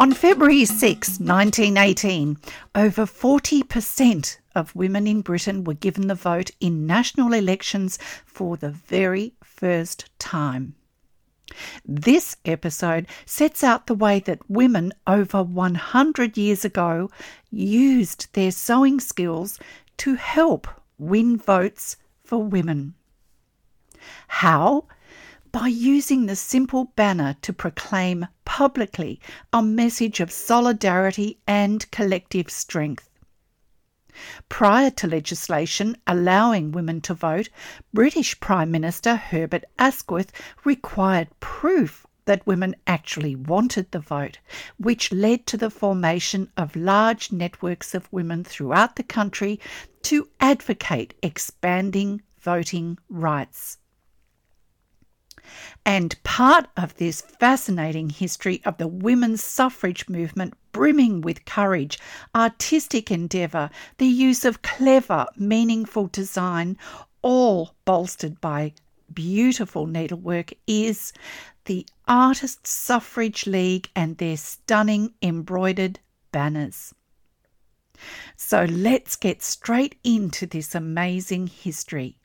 On February 6, 1918, over 40% of women in Britain were given the vote in national elections for the very first time. This episode sets out the way that women over 100 years ago used their sewing skills to help win votes for women. How? By using the simple banner to proclaim publicly a message of solidarity and collective strength. Prior to legislation allowing women to vote, British Prime Minister Herbert Asquith required proof that women actually wanted the vote, which led to the formation of large networks of women throughout the country to advocate expanding voting rights. And part of this fascinating history of the women's suffrage movement, brimming with courage, artistic endeavour, the use of clever, meaningful design, all bolstered by beautiful needlework, is the Artists' Suffrage League and their stunning embroidered banners. So let's get straight into this amazing history.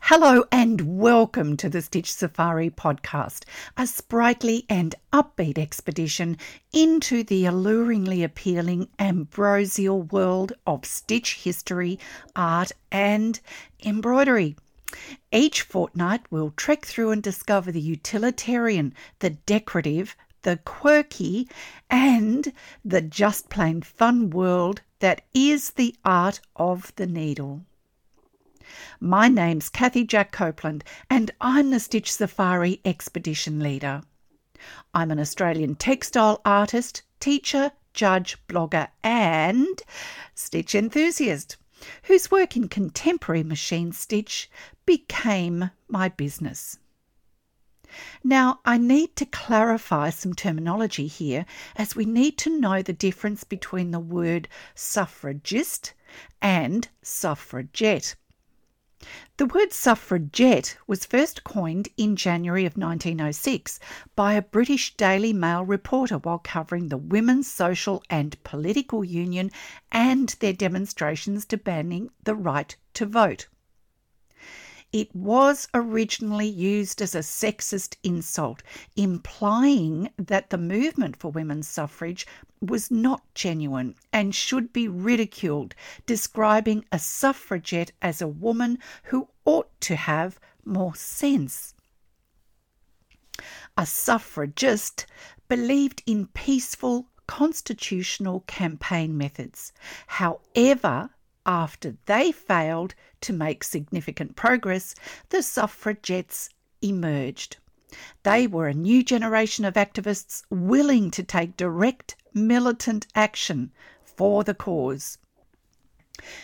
Hello and welcome to the Stitch Safari Podcast, a sprightly and upbeat expedition into the alluringly appealing ambrosial world of stitch history, art and embroidery. Each fortnight we'll trek through and discover the utilitarian, the decorative, the quirky and the just plain fun world that is the art of the needle. My name's Kathy Jack Copeland and I'm the Stitch Safari Expedition Leader. I'm an Australian textile artist, teacher, judge, blogger and stitch enthusiast whose work in contemporary machine stitch became my business. Now, I need to clarify some terminology here as we need to know the difference between the word suffragist and suffragette. The word suffragette was first coined in January of 1906 by a British Daily Mail reporter while covering the Women's Social and Political Union and their demonstrations demanding the right to vote. It was originally used as a sexist insult, implying that the movement for women's suffrage was not genuine and should be ridiculed, describing a suffragette as a woman who ought to have more sense. A suffragist believed in peaceful constitutional campaign methods. However, after they failed to make significant progress, the suffragettes emerged. They were a new generation of activists willing to take direct militant action for the cause.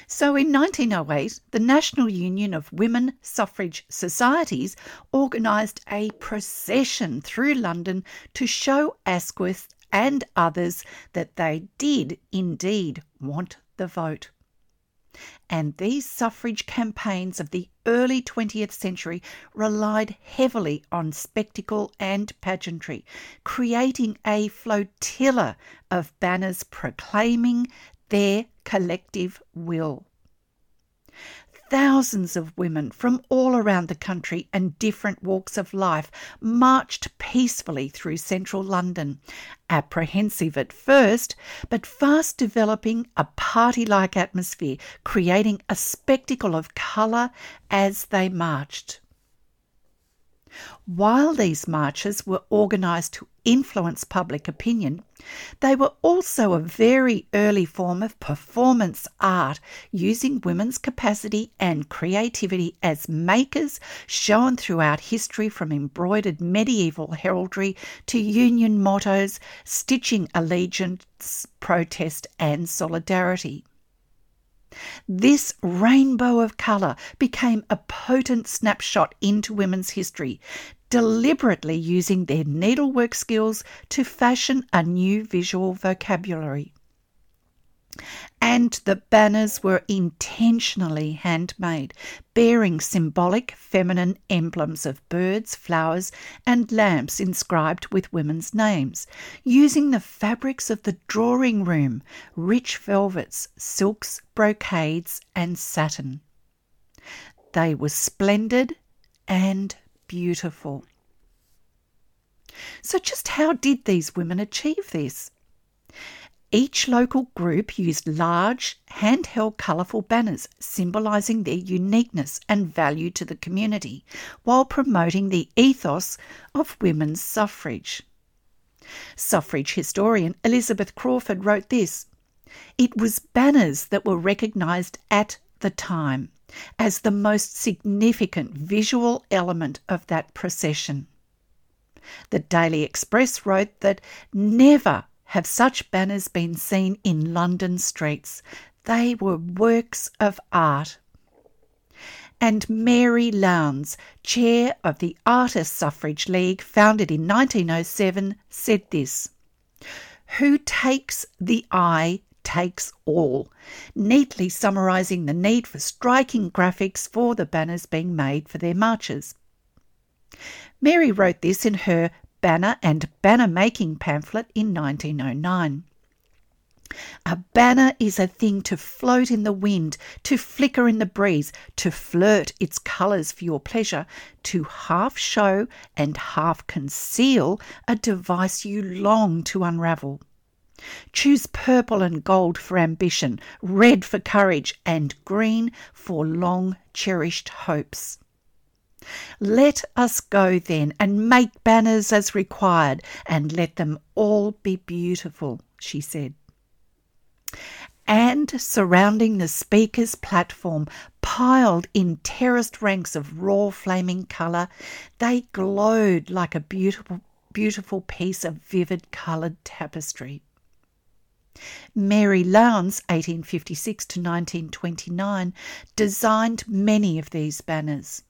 So in 1908, the National Union of Women Suffrage Societies organised a procession through London to show Asquith and others that they did indeed want the vote. And these suffrage campaigns of the early 20th century relied heavily on spectacle and pageantry, creating a flotilla of banners proclaiming their collective will. Thousands of women from all around the country and different walks of life marched peacefully through central London, apprehensive at first, but fast developing a party-like atmosphere, creating a spectacle of colour as they marched. While these marches were organised to influence public opinion, they were also a very early form of performance art, using women's capacity and creativity as makers, shown throughout history from embroidered medieval heraldry to union mottos, stitching allegiance, protest and solidarity. This rainbow of colour became a potent snapshot into women's history, deliberately using their needlework skills to fashion a new visual vocabulary. and the banners were intentionally handmade, bearing symbolic feminine emblems of birds, flowers, and lamps inscribed with women's names, using the fabrics of the drawing room, rich velvets, silks, brocades, and satin. They were splendid and beautiful. So just how did these women achieve this? Each local group used large, handheld, colourful banners symbolising their uniqueness and value to the community while promoting the ethos of women's suffrage. Suffrage historian Elizabeth Crawford wrote this, "It was banners that were recognised at the time as the most significant visual element of that procession." The Daily Express wrote that never have such banners been seen in London streets. They were works of art. And Mary Lowndes, chair of the Artists' Suffrage League, founded in 1907, said this, "Who takes the eye takes all," neatly summarising the need for striking graphics for the banners being made for their marches. Mary wrote this in her Banner and Banner Making pamphlet in 1909. "A banner is a thing to float in the wind, to flicker in the breeze, to flirt its colours for your pleasure, to half show and half conceal a device you long to unravel. Choose purple and gold for ambition, red for courage, and green for long cherished hopes. Let us go then and make banners as required and let them all be beautiful," she said. And surrounding the speaker's platform, piled in terraced ranks of raw flaming colour, they glowed like a beautiful piece of vivid coloured tapestry. Mary Lowndes, 1856 to 1929, designed many of these banners.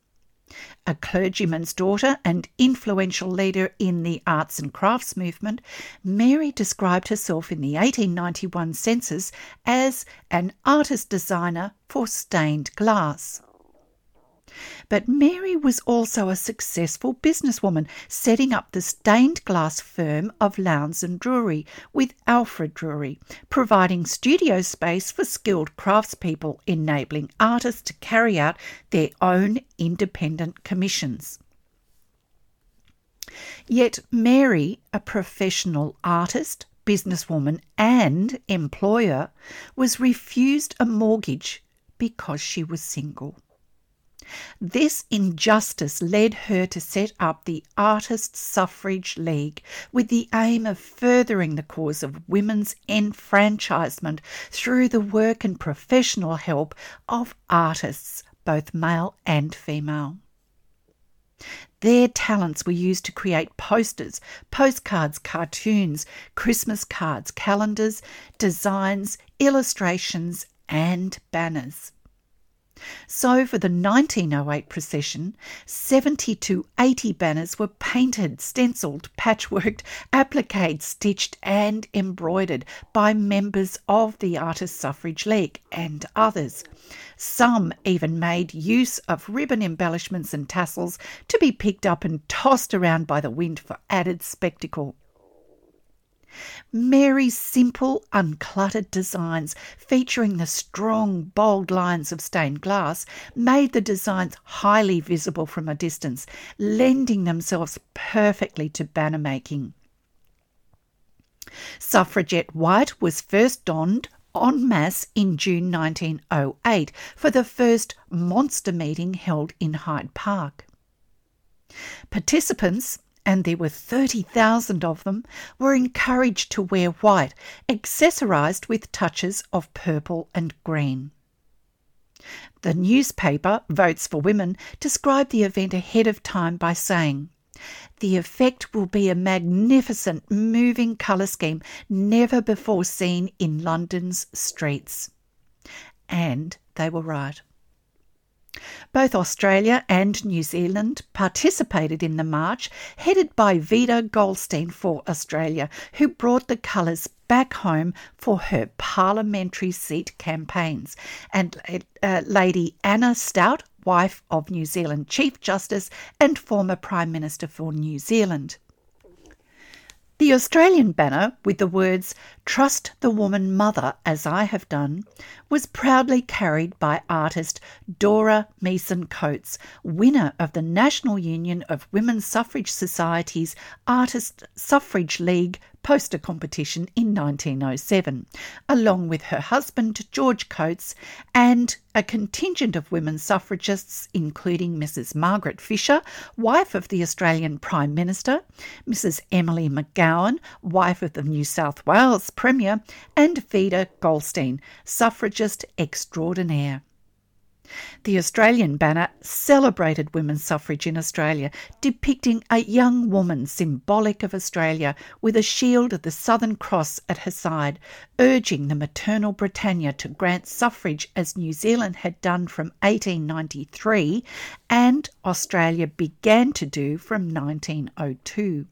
A clergyman's daughter and influential leader in the arts and crafts movement, Mary described herself in the 1891 census as an artist-designer for stained glass. But Mary was also a successful businesswoman, setting up the stained glass firm of Lowndes and Drury with Alfred Drury, providing studio space for skilled craftspeople, enabling artists to carry out their own independent commissions. Yet Mary, a professional artist, businesswoman and employer, was refused a mortgage because she was single. This injustice led her to set up the Artists' Suffrage League with the aim of furthering the cause of women's enfranchisement through the work and professional help of artists, both male and female. Their talents were used to create posters, postcards, cartoons, Christmas cards, calendars, designs, illustrations and banners. So for the 1908 procession, 70 to 80 banners were painted, stencilled, patchworked, appliqued, stitched and embroidered by members of the Artists' Suffrage League and others. Some even made use of ribbon embellishments and tassels to be picked up and tossed around by the wind for added spectacle. Mary's simple, uncluttered designs featuring the strong, bold lines of stained glass made the designs highly visible from a distance, lending themselves perfectly to banner making. Suffragette white was first donned en masse in June 1908 for the first monster meeting held in Hyde Park. Participants, and there were 30,000 of them, were encouraged to wear white, accessorised with touches of purple and green. The newspaper, Votes for Women, described the event ahead of time by saying, "The effect will be a magnificent moving colour scheme never before seen in London's streets." And they were right. Both Australia and New Zealand participated in the march, headed by Vida Goldstein for Australia, who brought the colours back home for her parliamentary seat campaigns. And Lady Anna Stout, wife of New Zealand Chief Justice and former Prime Minister for New Zealand. The Australian banner, with the words, "Trust the woman mother as I have done," was proudly carried by artist Dora Meeson Coates, winner of the National Union of Women Suffrage Societies Artists' Suffrage League poster competition in 1907, along with her husband George Coates and a contingent of women suffragists, including Mrs. Margaret Fisher, wife of the Australian Prime Minister, Mrs. Emily McGowan, wife of the New South Wales Premier, and Vida Goldstein, suffragist extraordinaire. The Australian banner celebrated women's suffrage in Australia, depicting a young woman symbolic of Australia with a shield of the Southern Cross at her side, urging the maternal Britannia to grant suffrage as New Zealand had done from 1893 and Australia began to do from 1902.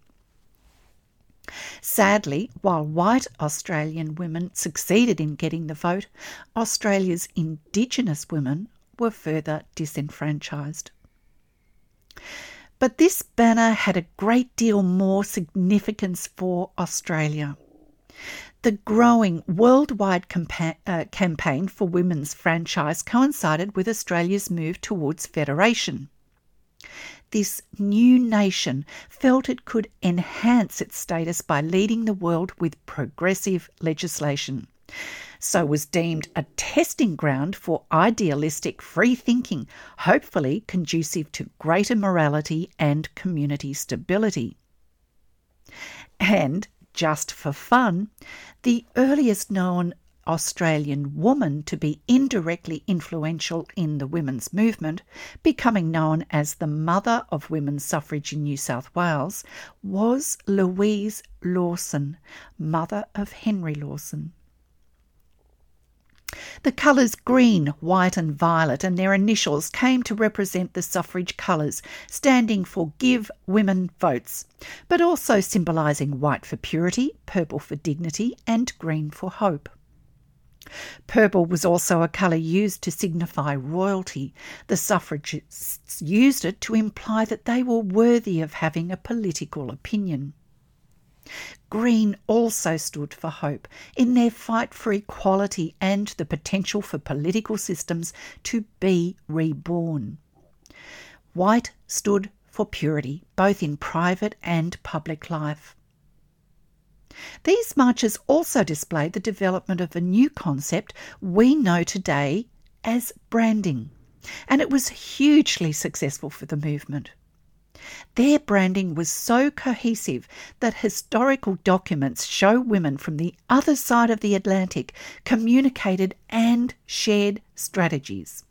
Sadly, while white Australian women succeeded in getting the vote, Australia's Indigenous women were further disenfranchised. But this banner had a great deal more significance for Australia. The growing worldwide campaign for women's franchise coincided with Australia's move towards federation. This new nation felt it could enhance its status by leading the world with progressive legislation, so was deemed a testing ground for idealistic free thinking, hopefully conducive to greater morality and community stability. And, just for fun, the earliest known Australian woman to be indirectly influential in the women's movement, becoming known as the mother of women's suffrage in New South Wales, was Louise Lawson, mother of Henry Lawson. The colours green, white and violet and their initials came to represent the suffrage colours, standing for Give Women Votes, but also symbolising white for purity, purple for dignity and green for hope. Purple was also a colour used to signify royalty. The suffragists used it to imply that they were worthy of having a political opinion. Green also stood for hope in their fight for equality and the potential for political systems to be reborn. White stood for purity, both in private and public life. These marches also displayed the development of a new concept we know today as branding, and it was hugely successful for the movement. Their branding was so cohesive that historical documents show women from the other side of the Atlantic communicated and shared strategies.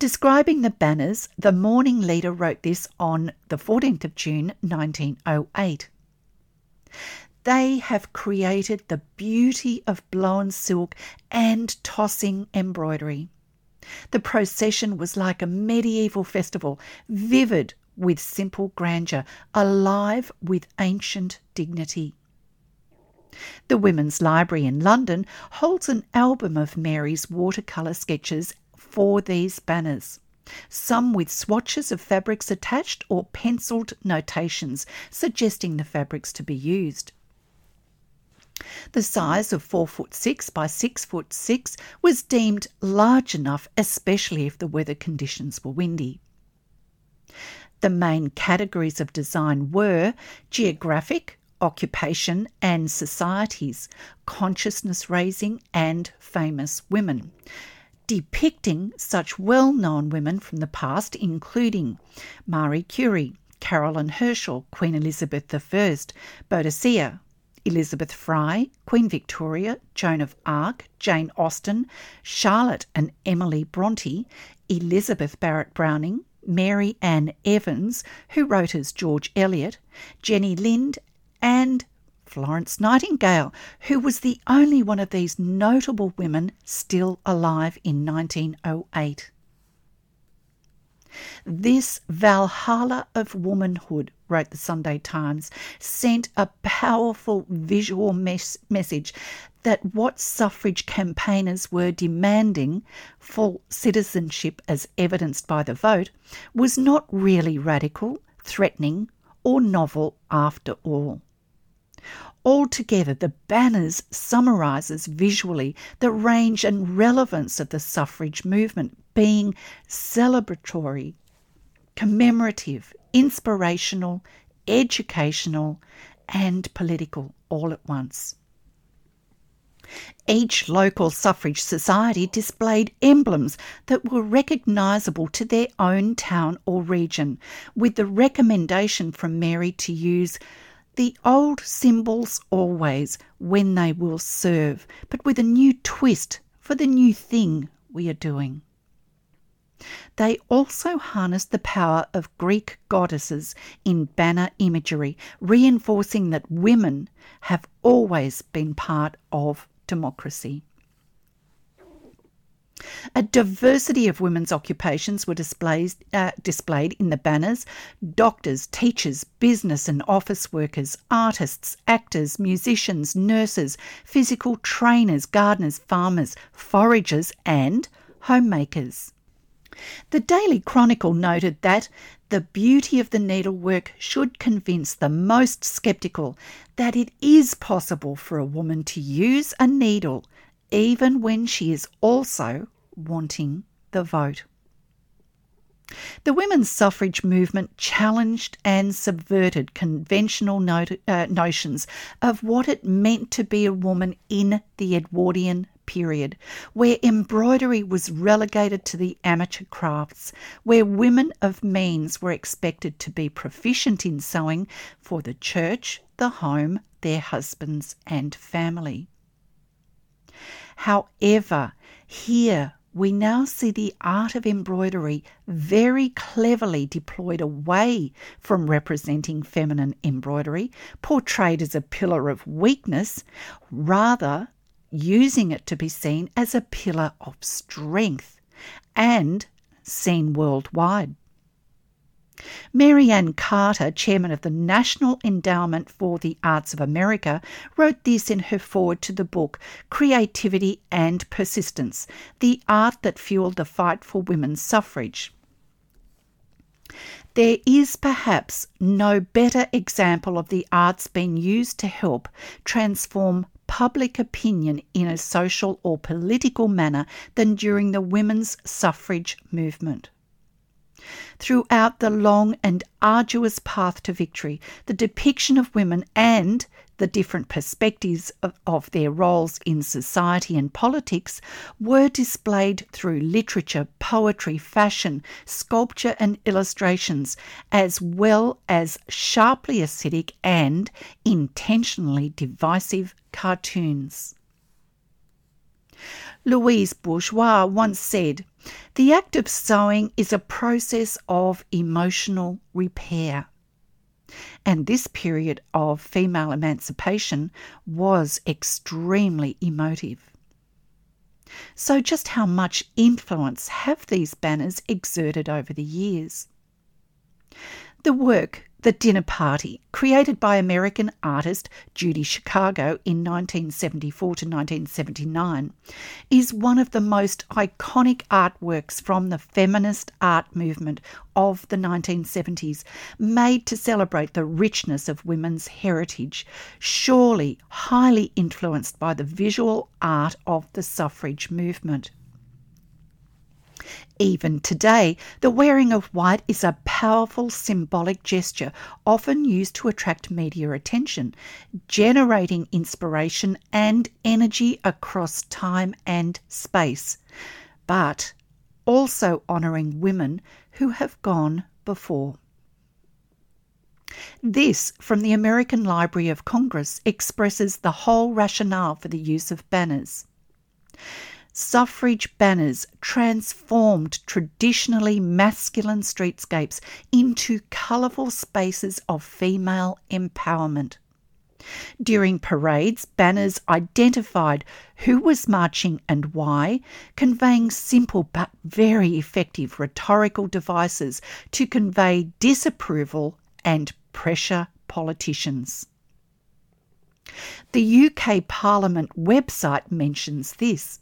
Describing the banners, the Morning Leader wrote this on the 14th of June 1908. "They have created the beauty of blown silk and tossing embroidery. The procession was like a medieval festival, vivid with simple grandeur, alive with ancient dignity." The Women's Library in London holds an album of Mary's watercolour sketches for these banners, some with swatches of fabrics attached or pencilled notations suggesting the fabrics to be used. The size of 4'6" by 6'6" was deemed large enough, especially if the weather conditions were windy. The main categories of design were geographic, occupation and societies, consciousness raising and famous women, depicting such well-known women from the past, including Marie Curie, Caroline Herschel, Queen Elizabeth I, Boadicea, Elizabeth Fry, Queen Victoria, Joan of Arc, Jane Austen, Charlotte and Emily Bronte, Elizabeth Barrett Browning, Mary Ann Evans, who wrote as George Eliot, Jenny Lind and Florence Nightingale, who was the only one of these notable women still alive in 1908. This Valhalla of womanhood, wrote the Sunday Times, sent a powerful visual message that what suffrage campaigners were demanding, full citizenship as evidenced by the vote, was not really radical, threatening or novel after all. Altogether, the Banners summarises visually the range and relevance of the suffrage movement, being celebratory, commemorative, inspirational, educational and political all at once. Each local suffrage society displayed emblems that were recognisable to their own town or region, with the recommendation from Mary to use the old symbols always when they will serve, but with a new twist for the new thing we are doing. They also harnessed the power of Greek goddesses in banner imagery, reinforcing that women have always been part of democracy. A diversity of women's occupations were displayed in the Banners: doctors, teachers, business and office workers, artists, actors, musicians, nurses, physical trainers, gardeners, farmers, foragers and homemakers. The Daily Chronicle noted that the beauty of the needlework should convince the most sceptical that it is possible for a woman to use a needle even when she is also wanting the vote. The women's suffrage movement challenged and subverted conventional notions of what it meant to be a woman in the Edwardian period, where embroidery was relegated to the amateur crafts, where women of means were expected to be proficient in sewing for the church, the home, their husbands and family. However, here we now see the art of embroidery very cleverly deployed away from representing feminine embroidery, portrayed as a pillar of weakness, rather using it to be seen as a pillar of strength and seen worldwide. Mary Ann Carter, chairman of the National Endowment for the Arts of America, wrote this in her foreword to the book Creativity and Persistence, the Art that Fueled the Fight for Women's Suffrage. There is perhaps no better example of the arts being used to help transform public opinion in a social or political manner than during the women's suffrage movement. Throughout the long and arduous path to victory, the depiction of women and the different perspectives of their roles in society and politics were displayed through literature, poetry, fashion, sculpture and illustrations, as well as sharply acidic and intentionally divisive cartoons. Louise Bourgeois once said, "The act of sewing is a process of emotional repair," and this period of female emancipation was extremely emotive. So just how much influence have these banners exerted over the years? The work The Dinner Party, created by American artist Judy Chicago in 1974 to 1979, is one of the most iconic artworks from the feminist art movement of the 1970s, made to celebrate the richness of women's heritage, surely highly influenced by the visual art of the suffrage movement. Even today, the wearing of white is a powerful symbolic gesture, often used to attract media attention, generating inspiration and energy across time and space, but also honouring women who have gone before. This, from the American Library of Congress, expresses the whole rationale for the use of banners. Suffrage banners transformed traditionally masculine streetscapes into colourful spaces of female empowerment. During parades, banners identified who was marching and why, conveying simple but very effective rhetorical devices to convey disapproval and pressure politicians. The UK Parliament website mentions this.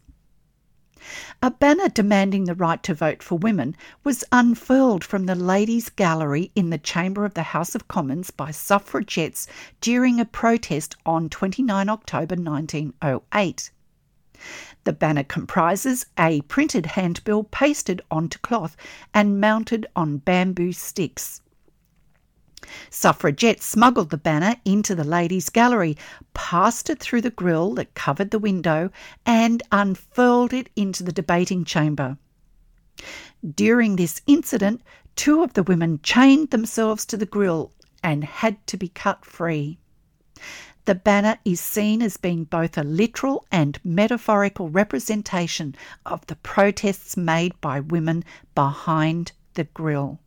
A banner demanding the right to vote for women was unfurled from the Ladies' Gallery in the chamber of the House of Commons by suffragettes during a protest on 29 October 1908. The banner comprises a printed handbill pasted onto cloth and mounted on bamboo sticks. Suffragettes smuggled the banner into the Ladies' Gallery, passed it through the grille that covered the window, and unfurled it into the debating chamber. During this incident, 2 of the women chained themselves to the grille and had to be cut free. The banner is seen as being both a literal and metaphorical representation of the protests made by women behind the grille.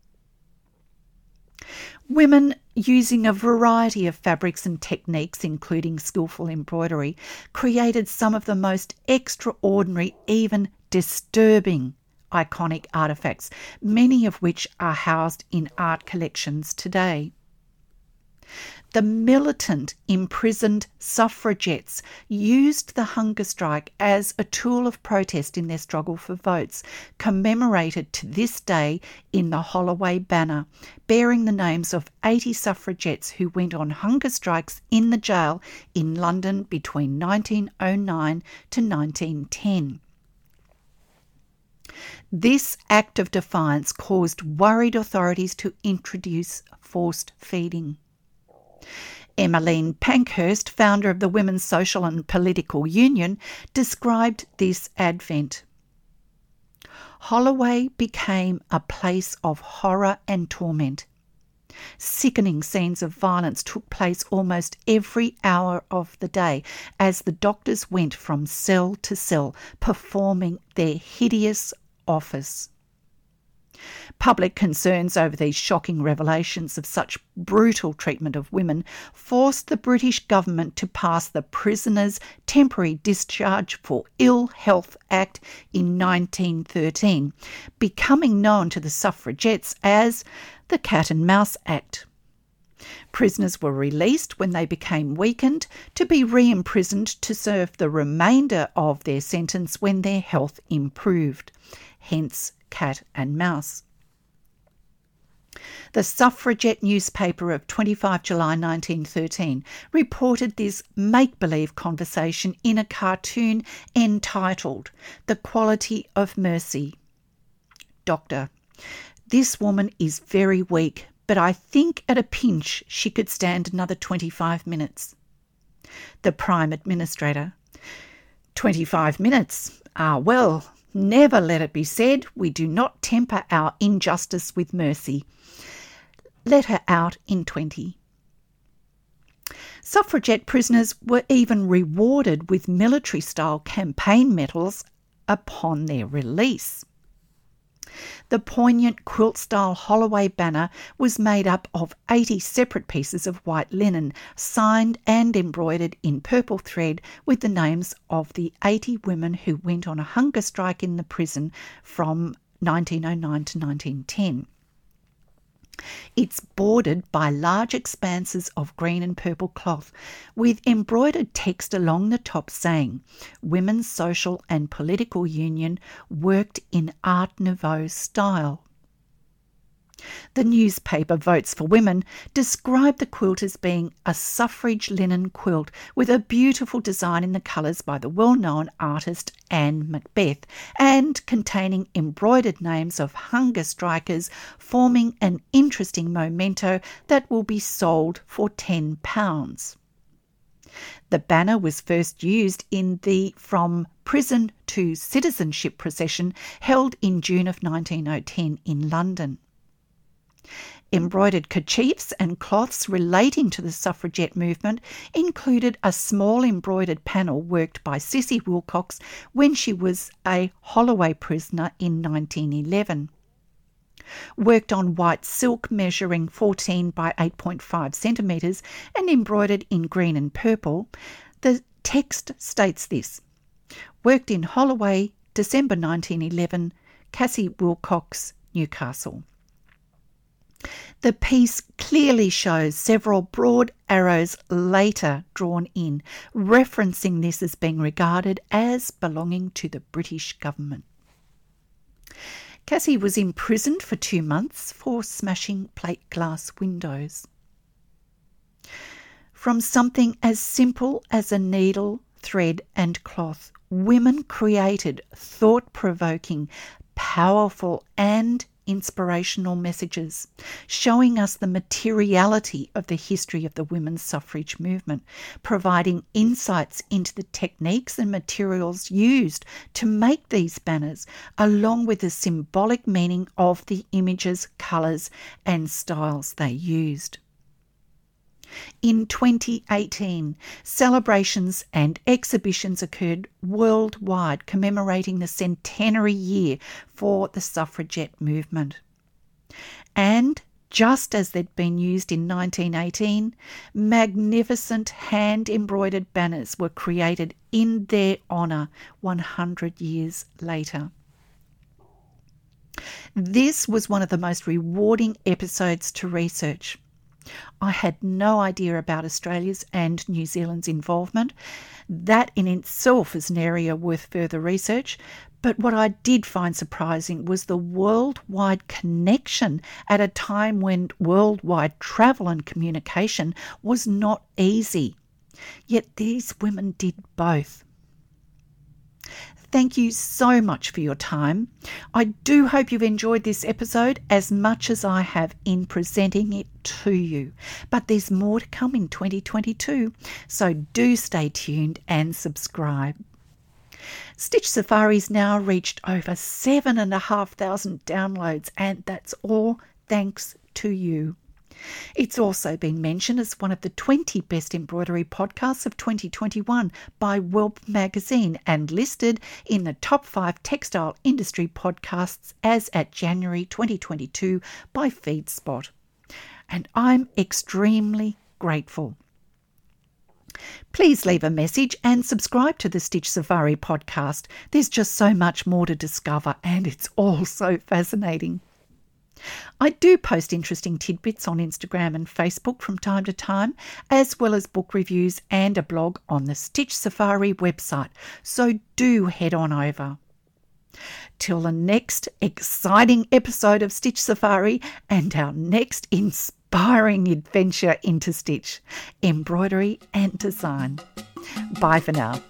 Women, using a variety of fabrics and techniques, including skillful embroidery, created some of the most extraordinary, even disturbing, iconic artefacts, many of which are housed in art collections today. The militant, imprisoned suffragettes used the hunger strike as a tool of protest in their struggle for votes, commemorated to this day in the Holloway Banner, bearing the names of 80 suffragettes who went on hunger strikes in the jail in London between 1909 to 1910. This act of defiance caused worried authorities to introduce forced feeding. Emmeline Pankhurst, founder of the Women's Social and Political Union, described this advent. Holloway became a place of horror and torment. Sickening scenes of violence took place almost every hour of the day as the doctors went from cell to cell performing their hideous office. Public concerns over these shocking revelations of such brutal treatment of women forced the British government to pass the Prisoners' Temporary Discharge for Ill Health Act in 1913, becoming known to the suffragettes as the Cat and Mouse Act. Prisoners were released when they became weakened to be re-imprisoned to serve the remainder of their sentence when their health improved, hence Cat and Mouse. The suffragette newspaper of 25 July 1913 reported this make-believe conversation in a cartoon entitled The Quality of Mercy. Doctor, this woman is very weak, but I think at a pinch she could stand another 25 minutes. The Prime Administrator, 25 minutes? Ah, well, never let it be said we do not temper our injustice with mercy. Let her out in 20. Suffragette prisoners were even rewarded with military-style campaign medals upon their release. The poignant quilt-style Holloway banner was made up of 80 separate pieces of white linen, signed and embroidered in purple thread with the names of the 80 women who went on a hunger strike in the prison from 1909 to 1910. It's bordered by large expanses of green and purple cloth, with embroidered text along the top saying, Women's Social and Political Union, worked in Art Nouveau style. The newspaper Votes for Women described the quilt as being a suffrage linen quilt with a beautiful design in the colours by the well-known artist Anne Macbeth, and containing embroidered names of hunger strikers, forming an interesting memento that will be sold for £10. The banner was first used in the From Prison to Citizenship procession held in June of 1910 in London. Embroidered kerchiefs and cloths relating to the suffragette movement included a small embroidered panel worked by Cissy Wilcox when she was a Holloway prisoner in 1911. worked on white silk measuring 14 by 8.5 centimetres and embroidered in green and purple. The text states this: worked in Holloway, December 1911, Cassie Wilcox, Newcastle. The piece clearly shows several broad arrows later drawn in, referencing this as being regarded as belonging to the British government. Cassie was imprisoned for 2 months for smashing plate glass windows. From something as simple as a needle, thread and cloth, women created thought-provoking, powerful and inspirational messages, showing us the materiality of the history of the women's suffrage movement, providing insights into the techniques and materials used to make these banners, along with the symbolic meaning of the images, colours and styles they used. In 2018, celebrations and exhibitions occurred worldwide commemorating the centenary year for the suffragette movement. And just as they'd been used in 1918, magnificent hand-embroidered banners were created in their honour 100 years later. This was one of the most rewarding episodes to research. I had no idea about Australia's and New Zealand's involvement. That in itself is an area worth further research, but what I did find surprising was the worldwide connection at a time when worldwide travel and communication was not easy. Yet these women did both. Thank you so much for your time. I do hope you've enjoyed this episode as much as I have in presenting it to you. But there's more to come in 2022, so do stay tuned and subscribe. Stitch Safari's now reached over 7,500 downloads, and that's all thanks to you. It's also been mentioned as one of the 20 best embroidery podcasts of 2021 by Whelp magazine and listed in the top 5 textile industry podcasts as at January 2022 by FeedSpot. And I'm extremely grateful. Please leave a message and subscribe to the Stitch Safari podcast. There's just so much more to discover and it's all so fascinating. I do post interesting tidbits on Instagram and Facebook from time to time, as well as book reviews and a blog on the Stitch Safari website, so do head on over. Till the next exciting episode of Stitch Safari and our next inspiring adventure into Stitch, embroidery and design. Bye for now.